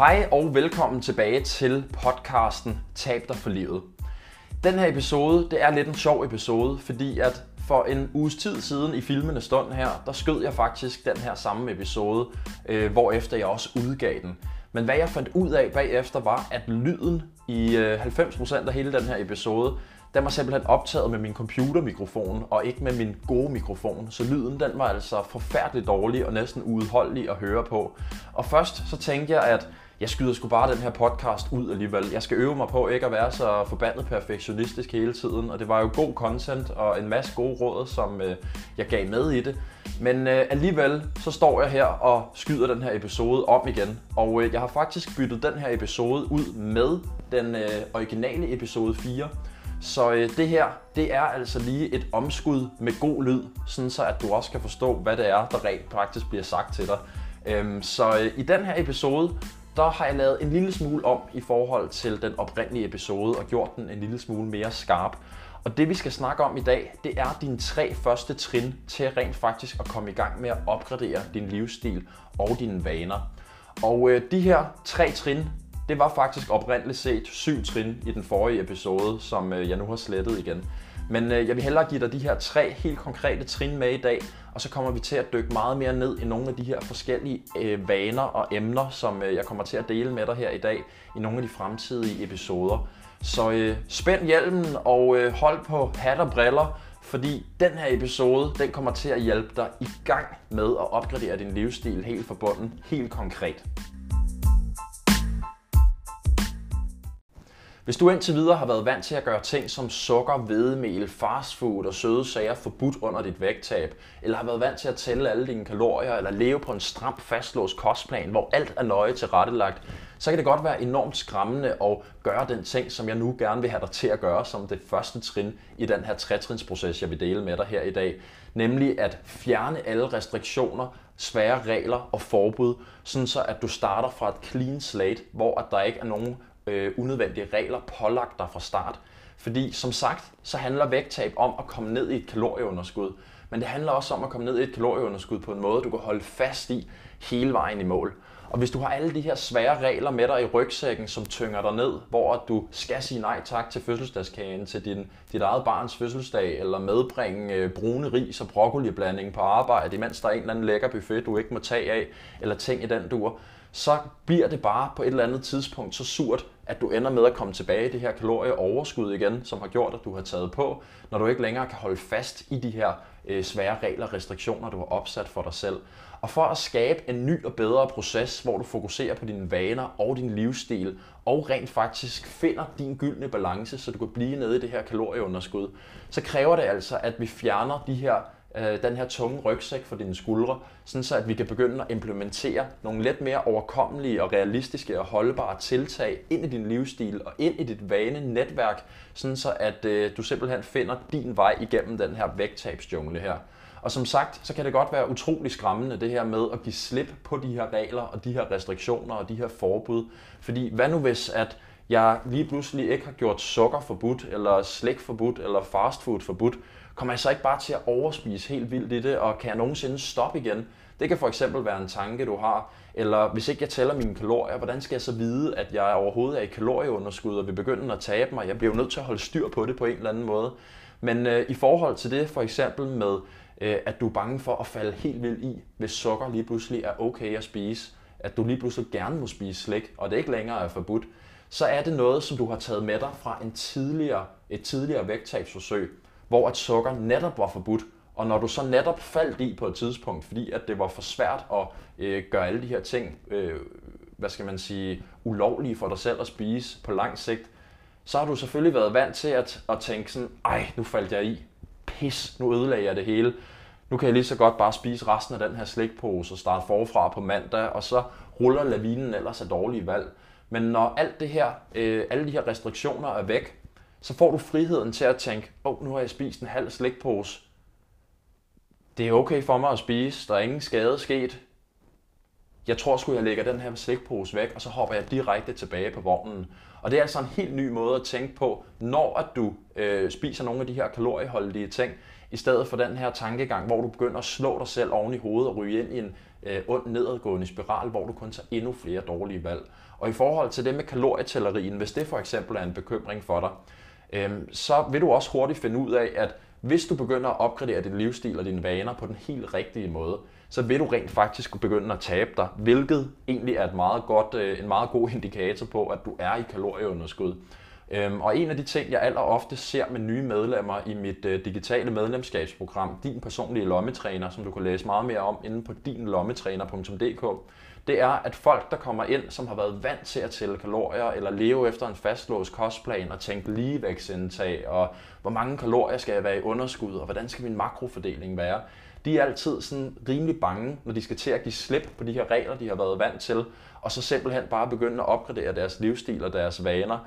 Hej og velkommen tilbage til podcasten Tab der for livet. Den her episode, det er lidt en sjov episode, fordi at for en uges tid siden i filmende stund her, der skød jeg faktisk den her samme episode, hvorefter jeg også udgav den. Men hvad jeg fandt ud af bagefter var, at lyden i 90% af hele den her episode, den var simpelthen optaget med min computermikrofon og ikke med min gode mikrofon. Så lyden den var altså forfærdeligt dårlig og næsten uudholdelig at høre på. Og først så tænkte jeg, at jeg skyder sgu bare den her podcast ud alligevel. Jeg skal øve mig på ikke at være så forbandet perfektionistisk hele tiden. Og det var jo god content og en masse gode råd, som jeg gav med i det. Men alligevel så står jeg her og skyder den her episode om igen. Og jeg har faktisk byttet den her episode ud med den originale episode 4. Så det her, det er altså lige et omskud med god lyd, sådan så at du også kan forstå, hvad det er, der rent praktisk bliver sagt til dig. Så i den her episode, der har jeg lavet en lille smule om i forhold til den oprindelige episode og gjort den en lille smule mere skarp. Og det vi skal snakke om i dag, det er dine 3 første trin til rent faktisk at komme i gang med at opgradere din livsstil og dine vaner. Og de her 3 trin, det var faktisk oprindeligt set 7 trin i den forrige episode, som jeg nu har slettet igen. Men jeg vil hellere give dig de her 3 helt konkrete trin med i dag, og så kommer vi til at dykke meget mere ned i nogle af de her forskellige vaner og emner, som jeg kommer til at dele med dig her i dag i nogle af de fremtidige episoder. Så spænd hjelmen og hold på hat og briller, fordi den her episode den kommer til at hjælpe dig i gang med at opgradere din livsstil helt fra bunden, helt konkret. Hvis du indtil videre har været vant til at gøre ting som sukker, hvedemel, fastfood og søde sager forbudt under dit vægttab, eller har været vant til at tælle alle dine kalorier, eller leve på en stram fastlåst kostplan, hvor alt er nøje tilrettelagt, så kan det godt være enormt skræmmende at gøre den ting, som jeg nu gerne vil have dig til at gøre som det første trin i den her 3-trins-proces, jeg vil dele med dig her i dag. Nemlig at fjerne alle restriktioner, svære regler og forbud, sådan så at du starter fra et clean slate, hvor der ikke er nogen unødvendige regler pålagt dig fra start. Fordi som sagt, så handler vægttab om at komme ned i et kalorieunderskud. Men det handler også om at komme ned i et kalorieunderskud på en måde, du kan holde fast i hele vejen i mål. Og hvis du har alle de her svære regler med dig i rygsækken, som tynger dig ned, hvor du skal sige nej tak til fødselsdagskagen, til dit eget barns fødselsdag, eller medbringe brune ris og broccoliblanding på arbejde, imens der er en eller anden lækker buffet, du ikke må tage af, eller ting i den dur, så bliver det bare på et eller andet tidspunkt så surt, at du ender med at komme tilbage i det her kalorieoverskud igen, som har gjort, at du har taget på, når du ikke længere kan holde fast i de her svære regler og restriktioner, du har opsat for dig selv. Og for at skabe en ny og bedre proces, hvor du fokuserer på dine vaner og din livsstil, og rent faktisk finder din gyldne balance, så du kan blive nede i det her kalorieunderskud, så kræver det altså, at vi fjerner den her tunge rygsæk fra dine skuldre, sådan så at vi kan begynde at implementere nogle lidt mere overkommelige og realistiske og holdbare tiltag ind i din livsstil og ind i dit vanenetværk, sådan så at du simpelthen finder din vej igennem den her vægttabsjungle her. Og som sagt, så kan det godt være utrolig skræmmende det her med at give slip på de her regler og de her restriktioner og de her forbud, fordi hvad nu hvis at jeg lige pludselig ikke har gjort sukker forbudt, eller slik forbudt, eller fastfood forbudt, kommer jeg så ikke bare til at overspise helt vildt i det, og kan jeg nogensinde stoppe igen? Det kan for eksempel være en tanke, du har, eller hvis ikke jeg tæller mine kalorier, hvordan skal jeg så vide, at jeg overhovedet er i kalorieunderskud, og vil begynde at tabe mig? Jeg bliver jo nødt til at holde styr på det på en eller anden måde. Men i forhold til det, for eksempel med, at du er bange for at falde helt vildt i, hvis sukker lige pludselig er okay at spise, at du lige pludselig gerne må spise slik, og det ikke længere er forbudt, så er det noget, som du har taget med dig fra et tidligere vægttabsforsøg, hvor at sukker netop var forbudt, og når du så netop faldt i på et tidspunkt, fordi at det var for svært at gøre alle de her ting, ulovlige for dig selv at spise på lang sigt, så har du selvfølgelig været vant til at tænke sådan, ej, nu faldt jeg i, pis, nu ødelagde jeg det hele, nu kan jeg lige så godt bare spise resten af den her slikpose og starte forfra på mandag, og så ruller lavinen ellers af dårlige valg. Men når alt det her, alle de her restriktioner er væk, så får du friheden til at tænke, nu har jeg spist en halv slikpose. Det er okay for mig at spise, der er ingen skade sket. Jeg tror sgu, jeg lægger den her slikpose væk, og så hopper jeg direkte tilbage på vognen. Og det er altså en helt ny måde at tænke på, når at du spiser nogle af de her kalorieholdige ting, i stedet for den her tankegang, hvor du begynder at slå dig selv oven i hovedet og ryge ind i en ond nedadgående spiral, hvor du kun tager endnu flere dårlige valg. Og i forhold til det med kalorietællerien, hvis det for eksempel er en bekymring for dig, så vil du også hurtigt finde ud af, at hvis du begynder at opgradere din livsstil og dine vaner på den helt rigtige måde, så vil du rent faktisk begynde at tabe dig, hvilket egentlig er en meget god indikator på, at du er i kalorieunderskud. Og en af de ting, jeg allerofte ser med nye medlemmer i mit digitale medlemskabsprogram, Din personlige lommetræner, som du kan læse meget mere om inde på dinlommetræner.dk, det er, at folk, der kommer ind, som har været vant til at tælle kalorier eller leve efter en fastlåst kostplan og tænke ligevægtsindtag og hvor mange kalorier skal jeg være i underskud og hvordan skal min makrofordeling være, de er altid sådan rimelig bange, når de skal til at give slip på de her regler, de har været vant til, og så simpelthen bare begynde at opgradere deres livsstil og deres vaner.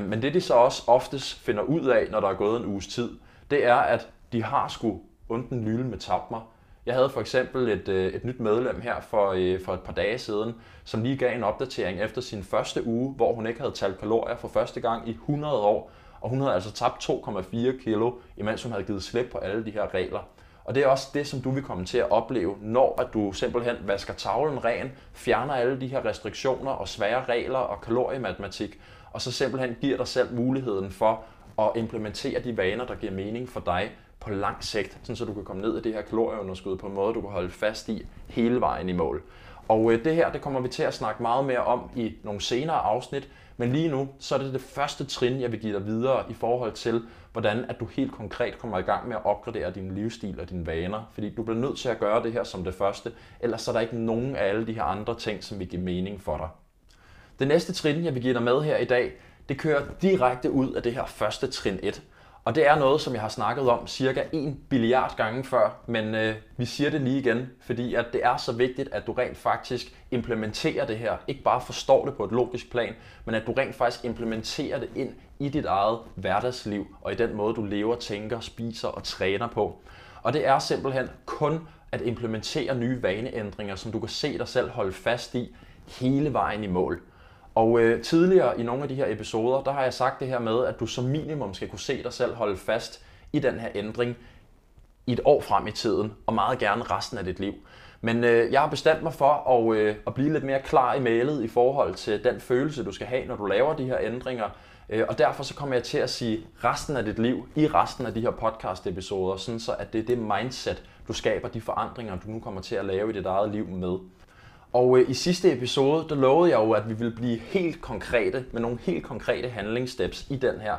Men det de så også oftest finder ud af, når der er gået en uges tid, det er, at de har sgu ondt lille med tabt mig. Jeg havde for eksempel et nyt medlem her for et par dage siden, som lige gav en opdatering efter sin første uge, hvor hun ikke havde talt kalorier for første gang i 100 år, og hun havde altså tabt 2,4 kilo, imens hun havde givet slip på alle de her regler. Og det er også det, som du vil komme til at opleve, når at du simpelthen vasker tavlen ren, fjerner alle de her restriktioner og svære regler og kaloriematematik, og så simpelthen giver dig selv muligheden for at implementere de vaner, der giver mening for dig på lang sigt, sådan så du kan komme ned i det her kalorieunderskud på en måde, du kan holde fast i hele vejen i mål. Og det her, det kommer vi til at snakke meget mere om i nogle senere afsnit, men lige nu, så er det første trin, jeg vil give dig videre i forhold til, hvordan at du helt konkret kommer i gang med at opgradere din livsstil og dine vaner, fordi du bliver nødt til at gøre det her som det første, ellers er der ikke nogen af alle de her andre ting, som vil give mening for dig. Det næste trin, jeg vil give dig med her i dag, det kører direkte ud af det her første trin 1. Og det er noget, som jeg har snakket om cirka 1 billiard gange før, men vi siger det lige igen, fordi at det er så vigtigt, at du rent faktisk implementerer det her. Ikke bare forstår det på et logisk plan, men at du rent faktisk implementerer det ind i dit eget hverdagsliv og i den måde, du lever, tænker, spiser og træner på. Og det er simpelthen kun at implementere nye vaneændringer, som du kan se dig selv holde fast i hele vejen i mål. Og tidligere i nogle af de her episoder, der har jeg sagt det her med, at du som minimum skal kunne se dig selv holde fast i den her ændring i et år frem i tiden, og meget gerne resten af dit liv. Men jeg har bestemt mig for at blive lidt mere klar i mailet i forhold til den følelse, du skal have, når du laver de her ændringer. Og derfor så kommer jeg til at sige resten af dit liv i resten af de her podcast-episoder, sådan så at det er det mindset, du skaber de forandringer, du nu kommer til at lave i dit eget liv med. Og i sidste episode, der lovede jeg jo, at vi ville blive helt konkrete med nogle helt konkrete handlingssteps i den her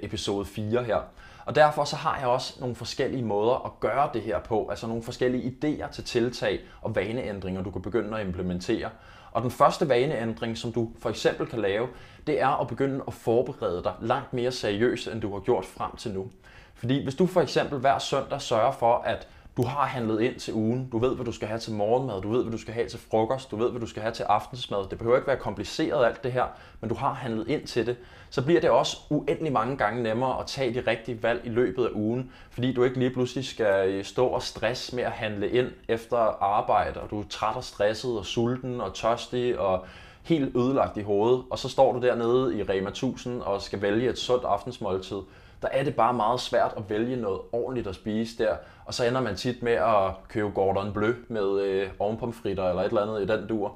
episode 4 her. Og derfor så har jeg også nogle forskellige måder at gøre det her på, altså nogle forskellige idéer til tiltag og vaneændringer, du kan begynde at implementere. Og den første vaneændring, som du for eksempel kan lave, det er at begynde at forberede dig langt mere seriøst, end du har gjort frem til nu. Fordi hvis du for eksempel hver søndag sørger for, at du har handlet ind til ugen, du ved, hvad du skal have til morgenmad, du ved, hvad du skal have til frokost, du ved, hvad du skal have til aftensmad. Det behøver ikke være kompliceret alt det her, men du har handlet ind til det. Så bliver det også uendelig mange gange nemmere at tage de rigtige valg i løbet af ugen, fordi du ikke lige pludselig skal stå og stresse med at handle ind efter arbejde, og du er træt og stresset og sulten og tørstig og helt ødelagt i hovedet, og så står du dernede i Rema 1000 og skal vælge et sundt aftensmåltid. Der er det bare meget svært at vælge noget ordentligt at spise der, og så ender man tit med at købe Gordon Bleu med ovenpomfritter eller et eller andet i den dur.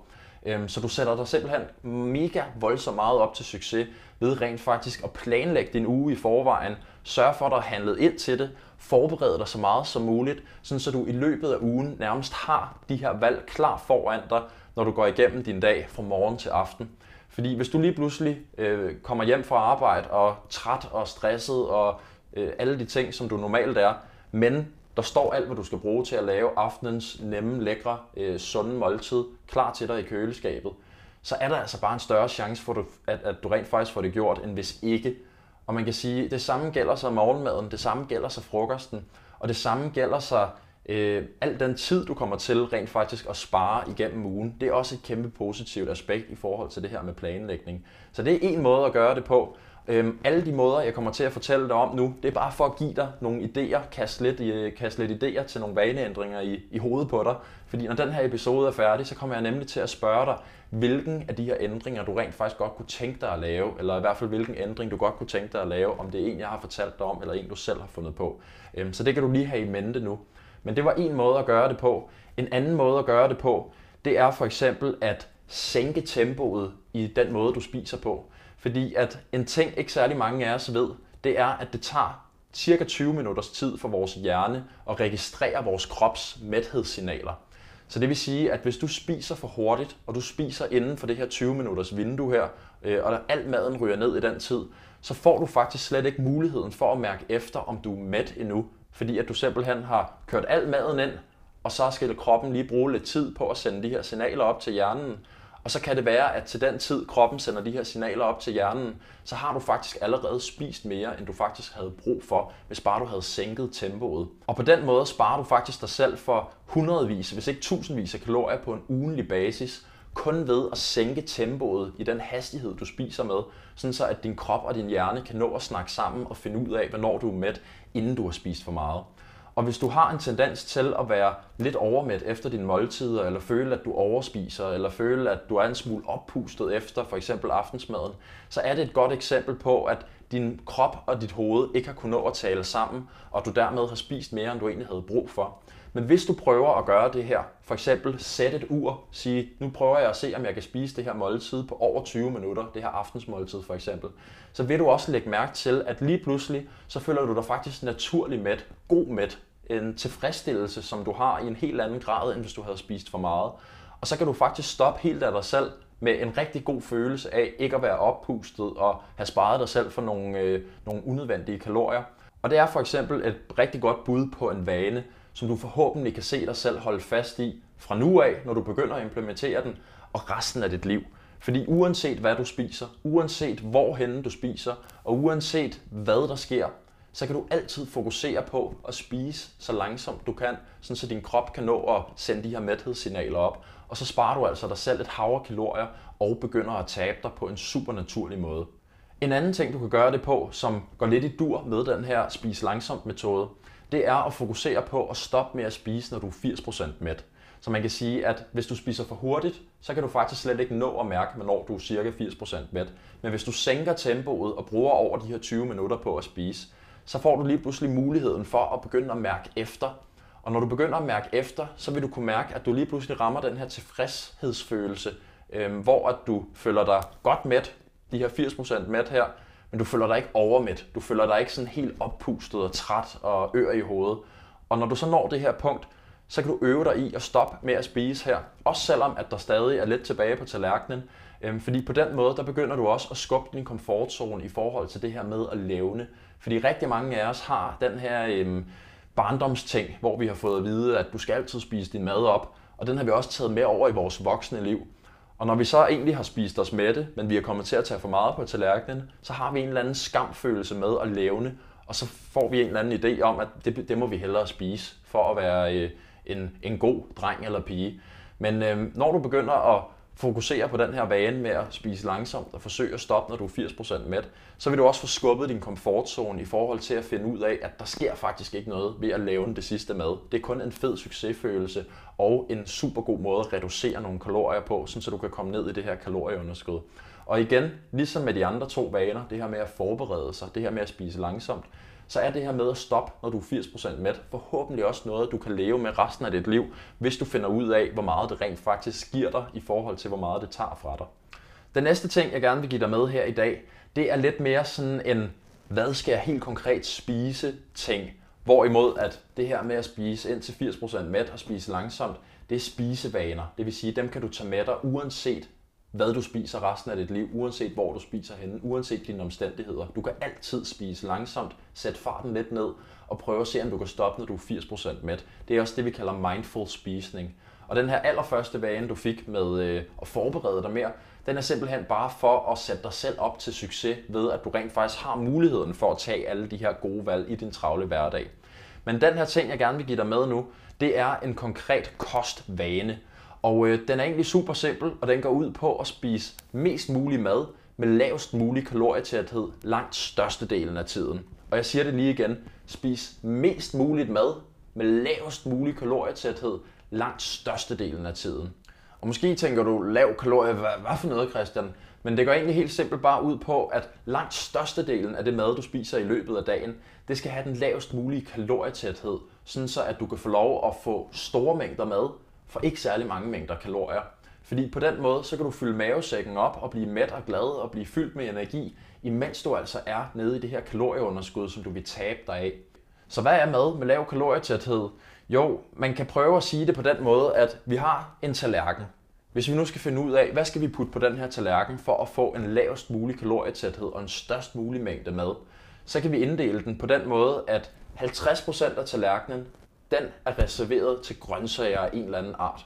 Så du sætter dig simpelthen mega voldsomt meget op til succes ved rent faktisk at planlægge din uge i forvejen, sørge for at have handlet ind til det, forberede dig så meget som muligt, sådan så du i løbet af ugen nærmest har de her valg klar foran dig, når du går igennem din dag fra morgen til aften. Fordi hvis du lige pludselig kommer hjem fra arbejde og træt og stresset og alle de ting, som du normalt er, men der står alt, hvad du skal bruge til at lave aftenens nemme, lækre, sunde måltid klar til dig i køleskabet, så er der altså bare en større chance for, at du rent faktisk får det gjort, end hvis ikke. Og man kan sige, at det samme gælder sig morgenmaden, det samme gælder sig frokosten, og det samme gælder sig al den tid, du kommer til rent faktisk at spare igennem ugen. Det er også et kæmpe positivt aspekt i forhold til det her med planlægning. Så det er en måde at gøre det på, Alle de måder, jeg kommer til at fortælle dig om nu, det er bare for at give dig nogle idéer, kaste lidt idéer til nogle vaneændringer i hovedet på dig. Fordi når den her episode er færdig, så kommer jeg nemlig til at spørge dig, hvilken af de her ændringer, du rent faktisk godt kunne tænke dig at lave, eller i hvert fald hvilken ændring, du godt kunne tænke dig at lave, om det er en, jeg har fortalt dig om, eller en, du selv har fundet på. Så det kan du lige have i mente nu. Men det var en måde at gøre det på. En anden måde at gøre det på, det er for eksempel at sænke tempoet i den måde, du spiser på. Fordi at en ting, ikke særlig mange af os ved, det er, at det tager ca. 20 minutters tid for vores hjerne at registrere vores krops mæthedssignaler. Så det vil sige, at hvis du spiser for hurtigt, og du spiser inden for det her 20 minutters vindue her, og der alt maden ryger ned i den tid, så får du faktisk slet ikke muligheden for at mærke efter, om du er mæt endnu. Fordi at du simpelthen har kørt al maden ind, og så skal kroppen lige bruge lidt tid på at sende de her signaler op til hjernen. Og så kan det være, at til den tid, kroppen sender de her signaler op til hjernen, så har du faktisk allerede spist mere, end du faktisk havde brug for, hvis bare du havde sænket tempoet. Og på den måde sparer du faktisk dig selv for hundredvis, hvis ikke tusindvis af kalorier på en ugentlig basis, kun ved at sænke tempoet i den hastighed, du spiser med, sådan så at din krop og din hjerne kan nå at snakke sammen og finde ud af, hvornår du er mæt, inden du har spist for meget. Og hvis du har en tendens til at være lidt overmæt efter dine måltider, eller føle, at du overspiser, eller føle, at du er en smule oppustet efter for eksempel aftensmaden, så er det et godt eksempel på, at din krop og dit hoved ikke har kunnet nå at tale sammen, og du dermed har spist mere, end du egentlig havde brug for. Men hvis du prøver at gøre det her, for eksempel sæt et ur, sige, nu prøver jeg at se, om jeg kan spise det her måltid på over 20 minutter, det her aftensmåltid for eksempel, så vil du også lægge mærke til, at lige pludselig, så føler du dig faktisk naturlig mæt, god mæt, en tilfredsstillelse, som du har i en helt anden grad, end hvis du havde spist for meget. Og så kan du faktisk stoppe helt af dig selv med en rigtig god følelse af ikke at være oppustet og have sparet dig selv for nogle unødvendige kalorier. Og det er for eksempel et rigtig godt bud på en vane, som du forhåbentlig kan se dig selv holde fast i fra nu af, når du begynder at implementere den, og resten af dit liv. Fordi uanset hvad du spiser, uanset hvorhenne du spiser, og uanset hvad der sker, så kan du altid fokusere på at spise så langsomt du kan, sådan så din krop kan nå at sende de her mæthedssignaler op. Og så sparer du altså dig selv et hav af kalorier og begynder at tabe dig på en super naturlig måde. En anden ting, du kan gøre det på, som går lidt i dur med den her spis langsomt metode, det er at fokusere på at stoppe med at spise, når du er 80% mæt. Så man kan sige, at hvis du spiser for hurtigt, så kan du faktisk slet ikke nå at mærke, hvornår du er cirka 80% mæt. Men hvis du sænker tempoet og bruger over de her 20 minutter på at spise, så får du lige pludselig muligheden for at begynde at mærke efter. Og når du begynder at mærke efter, så vil du kunne mærke, at du lige pludselig rammer den her tilfredshedsfølelse, hvor at du føler dig godt mæt, de her 80% mæt her, men du føler dig ikke overmæt. Du føler dig ikke sådan helt oppustet og træt og ør i hovedet. Og når du så når det her punkt, så kan du øve dig i at stoppe med at spise her, også selvom at der stadig er lidt tilbage på tallerkenen. Fordi på den måde, der begynder du også at skubbe din komfortzone i forhold til det her med at levne. Fordi rigtig mange af os har den her barndomsting, hvor vi har fået at vide, at du skal altid spise din mad op. Og den har vi også taget med over i vores voksne liv. Og når vi så egentlig har spist os mætte, men vi er kommet til at tage for meget på tallerkenen, så har vi en eller anden skamfølelse med at levne. Og så får vi en eller anden idé om, at det må vi hellere spise for at være en god dreng eller pige. Men når du begynder at fokusere på den her vane med at spise langsomt og forsøge at stoppe, når du er 80% mæt, så vil du også få skubbet din komfortzone i forhold til at finde ud af, at der sker faktisk ikke noget ved at lave det sidste mad. Det er kun en fed succesfølelse og en super god måde at reducere nogle kalorier på, så du kan komme ned i det her kalorieunderskud. Og igen, ligesom med de andre to vaner, det her med at forberede sig, det her med at spise langsomt, så er det her med at stoppe, når du er 80% mæt, forhåbentlig også noget, du kan leve med resten af dit liv, hvis du finder ud af, hvor meget det rent faktisk giver dig, i forhold til, hvor meget det tager fra dig. Den næste ting, jeg gerne vil give dig med her i dag, det er lidt mere sådan en, hvad skal jeg helt konkret spise ting, hvorimod at det her med at spise indtil 80% mæt og spise langsomt, det er spisevaner. Det vil sige, dem kan du tage med dig uanset hvad du spiser resten af dit liv, uanset hvor du spiser henne, uanset dine omstændigheder. Du kan altid spise langsomt, sæt farten lidt ned og prøve at se, om du kan stoppe, når du er 80% mæt. Det er også det, vi kalder mindful spisning. Og den her allerførste vane, du fik med at forberede dig mere, den er simpelthen bare for at sætte dig selv op til succes ved, at du rent faktisk har muligheden for at tage alle de her gode valg i din travle hverdag. Men den her ting, jeg gerne vil give dig med nu, det er en konkret kostvane. Og den er egentlig super simpel, og den går ud på at spise mest mulig mad, med lavest mulig kalorietæthed langt størstedelen af tiden. Og jeg siger det lige igen, spis mest muligt mad med lavest mulig kalorietæthed langt størstedelen af tiden. Og måske tænker du, lav kalorier, hvad for noget, Christian? Men det går egentlig helt simpelt bare ud på, at langt størstedelen af det mad, du spiser i løbet af dagen, det skal have den lavest mulige kalorietæthed, sådan så at du kan få lov at få store mængder mad for ikke særlig mange mængder kalorier. Fordi på den måde, så kan du fylde mavesækken op og blive mæt og glad og blive fyldt med energi, imens du altså er nede i det her kalorieunderskud, som du vil tabe dig af. Så hvad er mad med lav kalorietæthed? Jo, man kan prøve at sige det på den måde, at vi har en tallerken. Hvis vi nu skal finde ud af, hvad skal vi putte på den her tallerken for at få en lavest mulig kalorietæthed og en størst mulig mængde mad, så kan vi inddele den på den måde, at 50% af tallerkenen, den er reserveret til grøntsager af en eller anden art.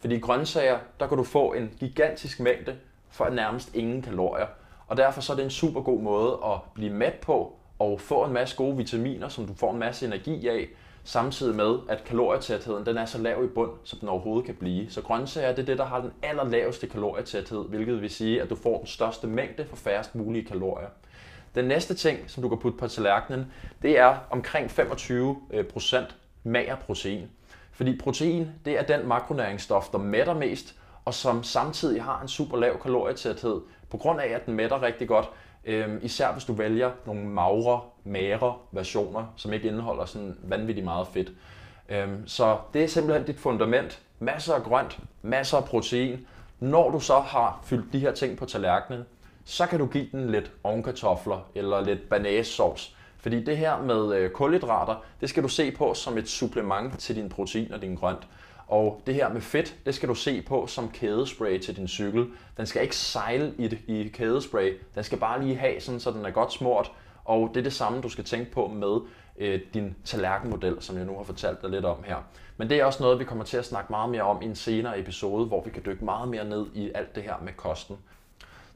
Fordi i grøntsager, der kan du få en gigantisk mængde for nærmest ingen kalorier. Og derfor så er det en super god måde at blive mæt på og få en masse gode vitaminer, som du får en masse energi af, samtidig med, at kalorietætheden den er så lav i bund, som den overhovedet kan blive. Så grøntsager det er det, der har den allerlaveste kalorietæthed, hvilket vil sige, at du får den største mængde for færrest mulige kalorier. Den næste ting, som du kan putte på tallerkenen, det er omkring 25% magerprotein. Fordi protein, det er den makronæringsstof, der mætter mest, og som samtidig har en super lav kalorietæthed, på grund af, at den mætter rigtig godt. Især hvis du vælger nogle magre versioner, som ikke indeholder sådan vanvittigt meget fedt. Så det er simpelthen dit fundament. Masser af grønt, masser af protein. Når du så har fyldt de her ting på tallerkenen, så kan du give den lidt ovenkartofler eller lidt banæssovs. Fordi det her med kulhydrater, det skal du se på som et supplement til din protein og din grønt. Og det her med fedt, det skal du se på som kædespray til din cykel. Den skal ikke sejle i kædespray, den skal bare lige have sådan, så den er godt smurt. Og det er det samme, du skal tænke på med din tallerkenmodel, som jeg nu har fortalt dig lidt om her. Men det er også noget, vi kommer til at snakke meget mere om i en senere episode, hvor vi kan dykke meget mere ned i alt det her med kosten.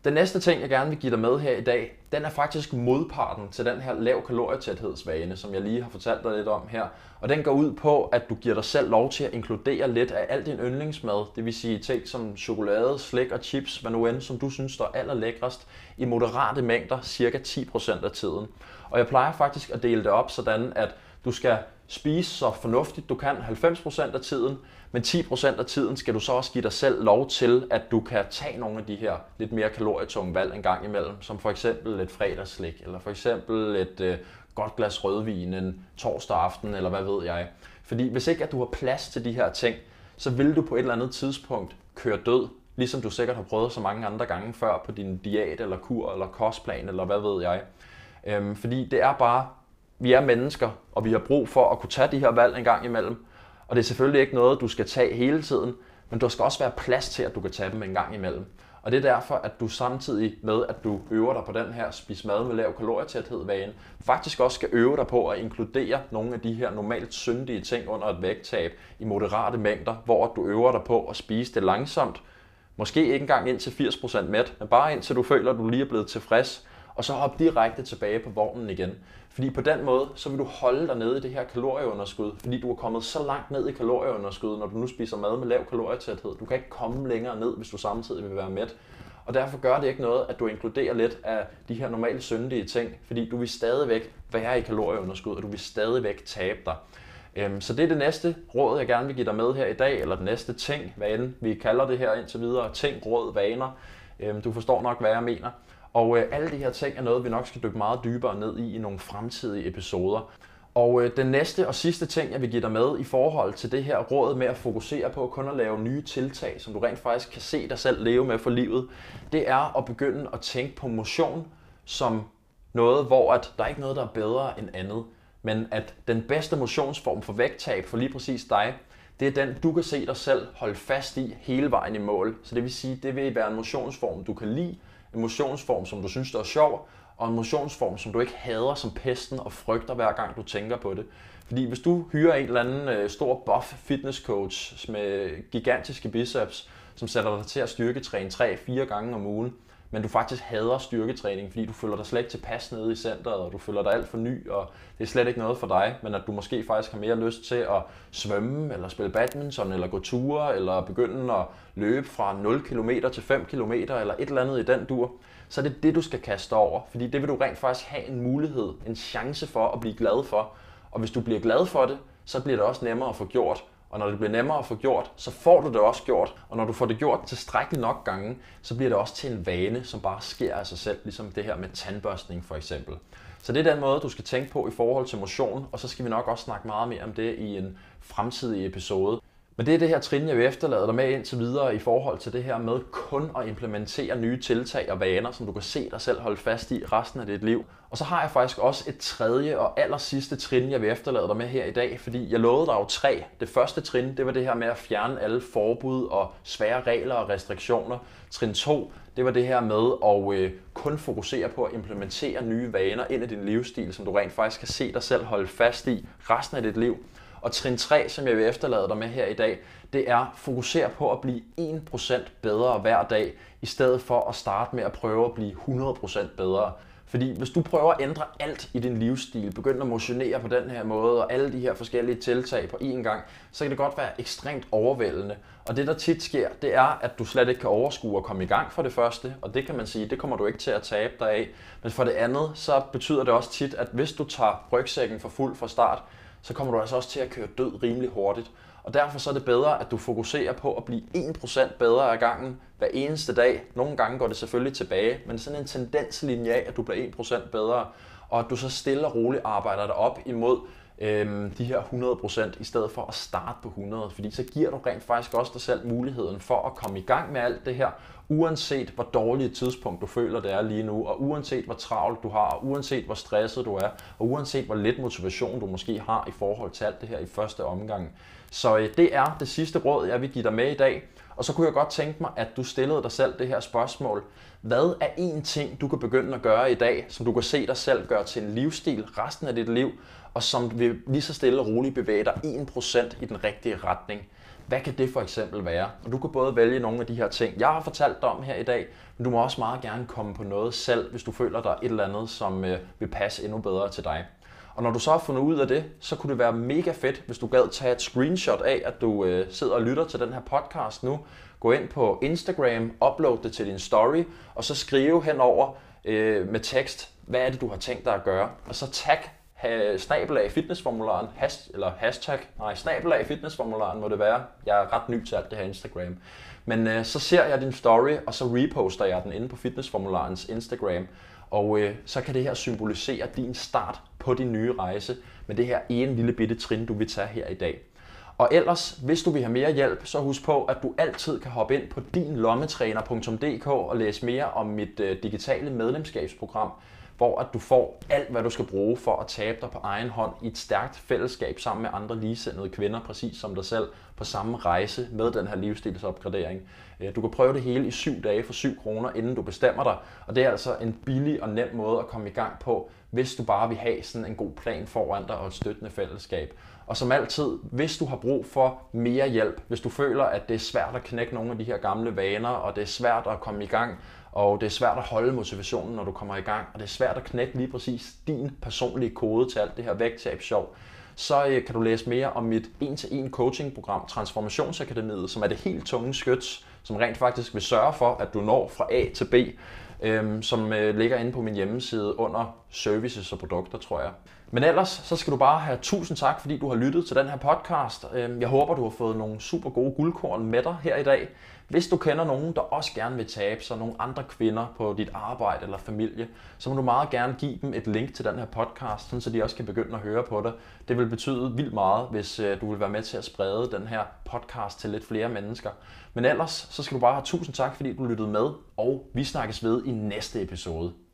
Den næste ting, jeg gerne vil give dig med her i dag, den er faktisk modparten til den her lav kalorietæthedsvane, som jeg lige har fortalt dig lidt om her. Og den går ud på, at du giver dig selv lov til at inkludere lidt af al din yndlingsmad, det vil sige ting som chokolade, slik og chips, hvad nu end, som du synes er allerlækrest, i moderate mængder, ca. 10% af tiden. Og jeg plejer faktisk at dele det op sådan, at du skal spise så fornuftigt du kan 90% af tiden, men 10% af tiden skal du så også give dig selv lov til, at du kan tage nogle af de her lidt mere kalorietunge valg en gang imellem, som for eksempel et fredagsslik, eller for eksempel et godt glas rødvin en torsdag aften, eller hvad ved jeg. Fordi hvis ikke at du har plads til de her ting, så vil du på et eller andet tidspunkt køre død, ligesom du sikkert har prøvet så mange andre gange før på din diæt, eller kur, eller kostplan, eller hvad ved jeg. Fordi det er bare... Vi er mennesker, og vi har brug for at kunne tage de her valg en gang imellem. Og det er selvfølgelig ikke noget, du skal tage hele tiden, men der skal også være plads til, at du kan tage dem en gang imellem. Og det er derfor, at du samtidig med, at du øver dig på den her spis mad med lav kalorietæthed-vane, faktisk også skal øve dig på at inkludere nogle af de her normalt syndige ting under et vægttab i moderate mængder, hvor du øver dig på at spise det langsomt. Måske ikke engang indtil 80% mæt, men bare indtil du føler, at du lige er blevet tilfreds, og så hop direkte tilbage på vognen igen. Fordi på den måde, så vil du holde dig nede i det her kalorieunderskud, fordi du er kommet så langt ned i kalorieunderskuddet, når du nu spiser mad med lav kalorietæthed. Du kan ikke komme længere ned, hvis du samtidig vil være mæt. Og derfor gør det ikke noget, at du inkluderer lidt af de her normalt syndige ting, fordi du vil stadigvæk være i kalorieunderskud, og du vil stadigvæk tabe dig. Så det er det næste råd, jeg gerne vil give dig med her i dag, eller den næste ting, hvad end vi kalder det her indtil videre, ting, råd, vaner. Du forstår nok, hvad jeg mener. Og alle de her ting er noget, vi nok skal dykke meget dybere ned i nogle fremtidige episoder. Og den næste og sidste ting, jeg vil give dig med i forhold til det her råd med at fokusere på kun at lave nye tiltag, som du rent faktisk kan se dig selv leve med for livet, det er at begynde at tænke på motion som noget, hvor at der ikke er noget, der er bedre end andet, men at den bedste motionsform for vægttab for lige præcis dig, det er den, du kan se dig selv holde fast i hele vejen i mål. Så det vil sige, det vil være en motionsform, du kan lide, en motionsform, som du synes, der er sjov, og en motionsform, som du ikke hader som pesten og frygter, hver gang du tænker på det. Fordi hvis du hyrer en eller anden stor buff fitnesscoach med gigantiske biceps, som sætter dig til at styrketræne 3-4 gange om ugen, men du faktisk hader styrketræning, fordi du føler dig slet ikke tilpas nede i centret, og du føler dig alt for ny, og det er slet ikke noget for dig, men at du måske faktisk har mere lyst til at svømme, eller spille badminton, eller gå ture, eller begynde at løbe fra 0 km til 5 km, eller et eller andet i den dur, så er det det, du skal kaste over, fordi det vil du rent faktisk have en mulighed, en chance for at blive glad for, og hvis du bliver glad for det, så bliver det også nemmere at få gjort. Og når det bliver nemmere at få gjort, så får du det også gjort. Og når du får det gjort tilstrækkeligt nok gange, så bliver det også til en vane, som bare sker af sig selv. Ligesom det her med tandbørstning for eksempel. Så det er den måde, du skal tænke på i forhold til motion. Og så skal vi nok også snakke meget mere om det i en fremtidig episode. Men det er det her trin, jeg vil efterlade dig med indtil videre i forhold til det her med kun at implementere nye tiltag og vaner, som du kan se dig selv holde fast i resten af dit liv. Og så har jeg faktisk også et tredje og allersidste trin, jeg vil efterlade dig med her i dag, fordi jeg lovede dig jo 3. Det første trin, det var det her med at fjerne alle forbud og svære regler og restriktioner. Trin 2, det var det her med at kun fokusere på at implementere nye vaner ind i din livsstil, som du rent faktisk kan se dig selv holde fast i resten af dit liv. Og trin 3, som jeg vil efterlade dig med her i dag, det er fokusere på at blive 1% bedre hver dag, i stedet for at starte med at prøve at blive 100% bedre. Fordi hvis du prøver at ændre alt i din livsstil, begynder at motionere på den her måde, og alle de her forskellige tiltag på én gang, så kan det godt være ekstremt overvældende. Og det der tit sker, det er, at du slet ikke kan overskue at komme i gang for det første, og det kan man sige, det kommer du ikke til at tabe dig af. Men for det andet, så betyder det også tit, at hvis du tager rygsækken for fuld fra start, så kommer du altså også til at køre død rimelig hurtigt. Og derfor så er det bedre, at du fokuserer på at blive 1% bedre ad gangen hver eneste dag. Nogle gange går det selvfølgelig tilbage, men sådan en tendenslinje af, at du bliver 1% bedre, og at du så stille og roligt arbejder dig op imod de her 100%, i stedet for at starte på 100%. Fordi så giver du rent faktisk også dig selv muligheden for at komme i gang med alt det her, uanset hvor dårligt et tidspunkt du føler det er lige nu, og uanset hvor travlt du har, og uanset hvor stresset du er, og uanset hvor lidt motivation du måske har i forhold til alt det her i første omgang. Så det er det sidste råd, jeg vil give dig med i dag. Og så kunne jeg godt tænke mig, at du stillede dig selv det her spørgsmål. Hvad er én ting, du kan begynde at gøre i dag, som du kan se dig selv gøre til en livsstil resten af dit liv, og som vil lige så stille og roligt bevæge dig 1% i den rigtige retning? Hvad kan det for eksempel være? Og du kan både vælge nogle af de her ting, jeg har fortalt dig om her i dag, men du må også meget gerne komme på noget selv, hvis du føler dig et eller andet, som vil passe endnu bedre til dig. Og når du så har fundet ud af det, så kunne det være mega fedt, hvis du gad tage et screenshot af, at du sidder og lytter til den her podcast nu. Gå ind på Instagram, upload det til din story, og så skrive henover med tekst, hvad er det, du har tænkt dig at gøre. Og så tag #fitnessformularen, #fitnessformularen må det være. Jeg er ret ny til alt det her Instagram. Men så ser jeg din story, og så reposter jeg den inde på fitnessformularens Instagram. Og så kan det her symbolisere din start på din nye rejse med det her ene lille bitte trin, du vil tage her i dag. Og ellers, hvis du vil have mere hjælp, så husk på, at du altid kan hoppe ind på dinlommetræner.dk og læse mere om mit digitale medlemskabsprogram, hvor at du får alt, hvad du skal bruge for at tabe dig på egen hånd i et stærkt fællesskab sammen med andre ligesindede kvinder, præcis som dig selv, på samme rejse med den her livsstilsopgradering. Du kan prøve det hele i 7 dage for 7 kroner, inden du bestemmer dig, og det er altså en billig og nem måde at komme i gang på, hvis du bare vil have sådan en god plan foran dig og et støttende fællesskab. Og som altid, hvis du har brug for mere hjælp, hvis du føler, at det er svært at knække nogle af de her gamle vaner, og det er svært at komme i gang, og det er svært at holde motivationen, når du kommer i gang, og det er svært at knække lige præcis din personlige kode til alt det her vægttabssjov, så kan du læse mere om mit 1-til-1 coachingprogram Transformationsakademiet, som er det helt tunge skyts, som rent faktisk vil sørge for, at du når fra A til B, som ligger inde på min hjemmeside under services og produkter, tror jeg. Men ellers, så skal du bare have 1000 tak, fordi du har lyttet til den her podcast. Jeg håber, du har fået nogle super gode guldkorn med dig her i dag. Hvis du kender nogen, der også gerne vil tabe sig, nogle andre kvinder på dit arbejde eller familie, så må du meget gerne give dem et link til den her podcast, så de også kan begynde at høre på dig. Det vil betyde vildt meget, hvis du vil være med til at sprede den her podcast til lidt flere mennesker. Men ellers, så skal du bare have 1000 tak, fordi du lyttede med, og vi snakkes ved i næste episode.